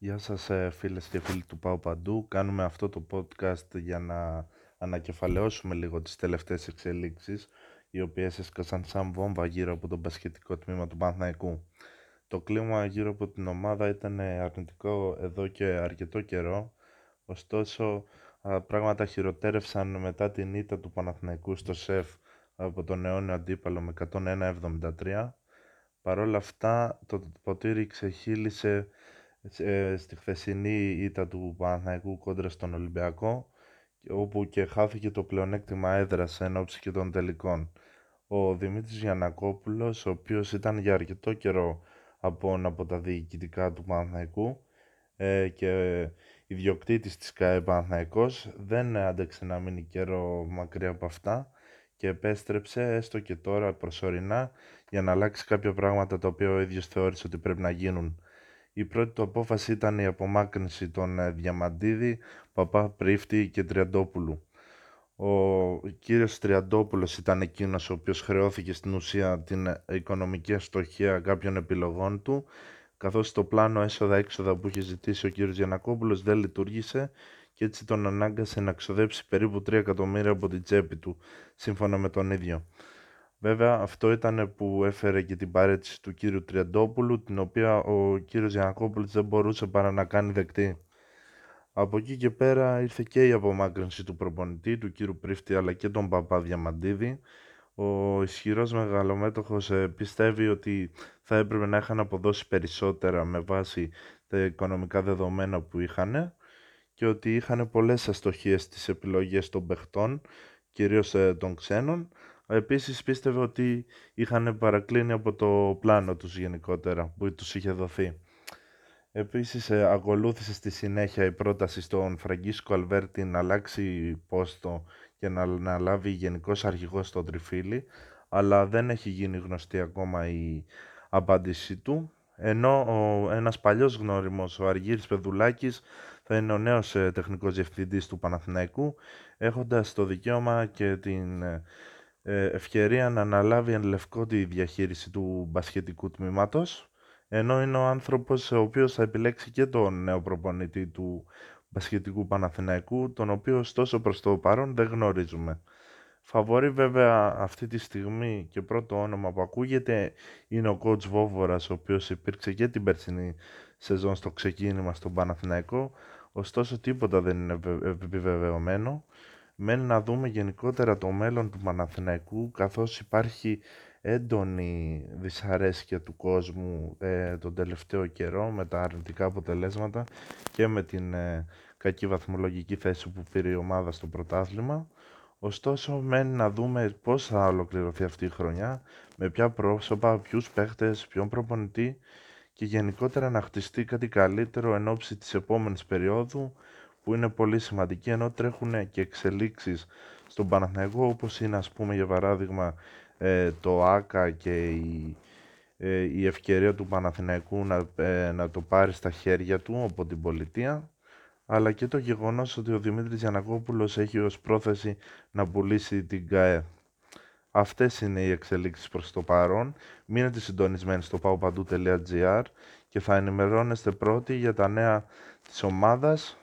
Γεια σας φίλες και φίλοι του Πάου Παντού. Κάνουμε αυτό το podcast για να ανακεφαλαιώσουμε λίγο τις τελευταίες εξελίξεις, οι οποίες έσκασαν σαν βόμβα γύρω από τον μπασκετικό τμήμα του Παναθηναϊκού. Το κλίμα γύρω από την ομάδα ήταν αρνητικό εδώ και αρκετό καιρό, ωστόσο πράγματα χειροτέρευσαν μετά την ήττα του Παναθηναϊκού στο ΣΕΦ από τον αιώνιο αντίπαλο με 101-73. Παρ' όλα αυτά το ποτήρι ξεχύλισε στη χθεσινή ήττα του Παναθηναϊκού κόντρα στον Ολυμπιακό, όπου και χάθηκε το πλεονέκτημα έδρας εν όψη και των τελικών. Ο Δημήτρης Γιαννακόπουλος, ο οποίος ήταν για αρκετό καιρό από τα διοικητικά του Παναθηναϊκού και ιδιοκτήτης της ΚΑΕ Παναθηναϊκός, δεν άντεξε να μείνει καιρό μακριά από αυτά και επέστρεψε έστω και τώρα προσωρινά για να αλλάξει κάποια πράγματα τα οποία ο ίδιος θεώρησε ότι πρέπει να γίνουν. Η πρώτη του απόφαση ήταν η απομάκρυνση των Διαμαντίδη, Παπά Πρίφτη και Τριαντόπουλου. Ο κύριος Τριαντόπουλος ήταν εκείνος ο οποίος χρεώθηκε στην ουσία την οικονομική αστοχία κάποιων επιλογών του, καθώς το πλάνο έσοδα-έξοδα που είχε ζητήσει ο κύριος Γιαννακόπουλος δεν λειτουργήσε και έτσι τον ανάγκασε να ξοδέψει περίπου 3 εκατομμύρια από την τσέπη του, σύμφωνα με τον ίδιο. Βέβαια, αυτό ήταν που έφερε και την παρέτηση του κύριου Τριαντόπουλου, την οποία ο κύριος Γιαννακόπουλος δεν μπορούσε παρά να κάνει δεκτή. Από εκεί και πέρα ήρθε και η απομάκρυνση του προπονητή, του κύριου Πρίφτη, αλλά και τον Παπά Διαμαντίδη. Ο ισχυρός μεγαλομέτωχος πιστεύει ότι θα έπρεπε να είχαν αποδώσει περισσότερα με βάση τα οικονομικά δεδομένα που είχαν και ότι είχαν πολλές αστοχίες στις επιλογές των παιχτών, κυρίως των ξένων. Επίσης πίστευε ότι είχαν παρακλίνει από το πλάνο τους γενικότερα που τους είχε δοθεί. Επίσης ακολούθησε στη συνέχεια η πρόταση στον Φραγκίσκο Αλβέρτη να αλλάξει πόστο και να λάβει γενικός αρχηγός στο τριφύλι, αλλά δεν έχει γίνει γνωστή ακόμα η απάντησή του, ενώ ένας παλιός γνώριμος, ο Αργύρης Πεδουλάκης, θα είναι ο νέος τεχνικός διευθυντής του Παναθηναϊκού, έχοντας το δικαίωμα και την ευκαιρία να αναλάβει εν λευκό τη διαχείριση του μπασκετικού τμήματος, ενώ είναι ο άνθρωπος ο οποίος θα επιλέξει και τον νέο προπονητή του μπασκετικού Παναθηναϊκού, τον οποίο ωστόσο προς το παρόν δεν γνωρίζουμε. Φαβορεί βέβαια αυτή τη στιγμή και πρώτο όνομα που ακούγεται είναι ο κότς Βόβορας, ο οποίος υπήρξε και την περσινή σεζόν στο ξεκίνημα στον Παναθηναϊκό, ωστόσο τίποτα δεν είναι επιβεβαιωμένο. Μένει να δούμε γενικότερα το μέλλον του Παναθηναϊκού, καθώς υπάρχει έντονη δυσαρέσκεια του κόσμου τον τελευταίο καιρό με τα αρνητικά αποτελέσματα και με την κακή βαθμολογική θέση που πήρε η ομάδα στο πρωτάθλημα. Ωστόσο, μένει να δούμε πώς θα ολοκληρωθεί αυτή η χρονιά, με ποια πρόσωπα, ποιους παίχτες, ποιον προπονητή και γενικότερα να χτιστεί κάτι καλύτερο εν ώψη της επόμενης περίοδου, που είναι πολύ σημαντική, ενώ τρέχουν και εξελίξεις στον Παναθηναϊκό, όπως είναι ας πούμε για παράδειγμα το ΆΚΑ και η ευκαιρία του Παναθηναϊκού να το πάρει στα χέρια του από την πολιτεία, αλλά και το γεγονός ότι ο Δημήτρης Γιαννακόπουλος έχει ως πρόθεση να πουλήσει την ΚΑΕ. Αυτές είναι οι εξελίξεις προς το παρόν. Μείνετε συντονισμένοι στο pau-παντού.gr και θα ενημερώνεστε πρώτοι για τα νέα της ομάδας.